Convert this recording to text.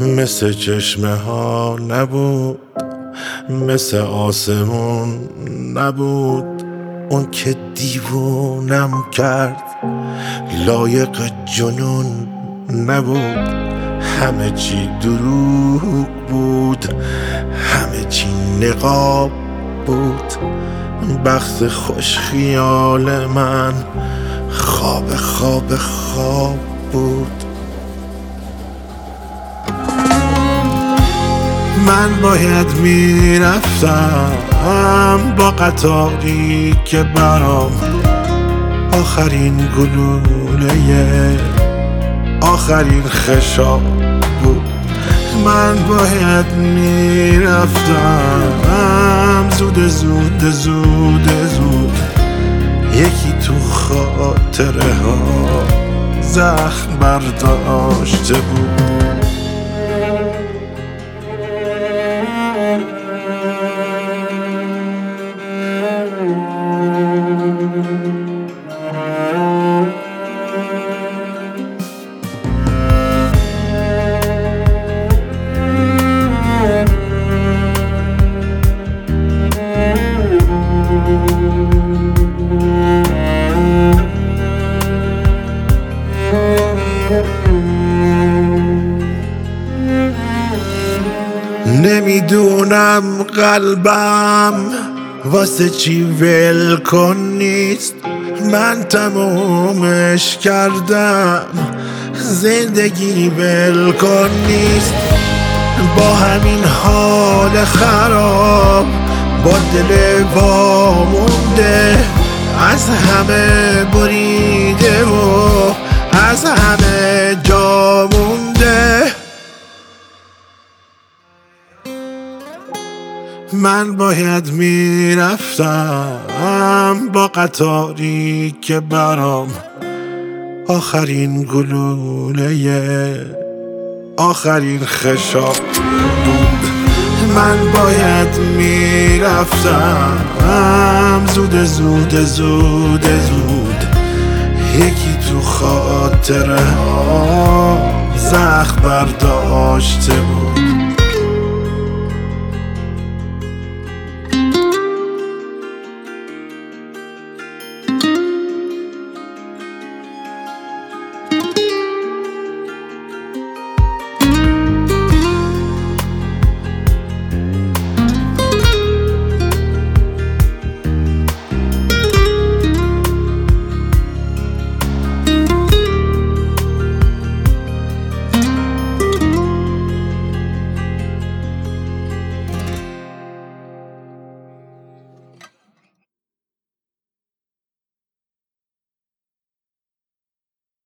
مثل چشمه ها نبود، مثل آسمون نبود، اون که دیوونم کرد لایق جنون نبود. همه چی دروغ بود، همه چی نقاب بود. بخت خوش خیال من خواب خواب خواب بود. من باید میرفتم با قطاری که برام آخرین گلوله آخرین خشاب بود. من باید میرفتم زود زود زود زود، یکی تو خاطره ها زخم برداشته بود. نمیدونم قلبم واسه چی ولکن نیست. من تمومش کردم، زندگی ولکن نیست. با همین حال خراب، با دل وامونده، از همه بریده و از همه جا مونده. من باید میرفتم با قطاری که برام آخرین گلوله آخرین خشاب بود. من باید میرفتم زود زود زود زود، یکی تو خاطره ها زخم برداشته بود.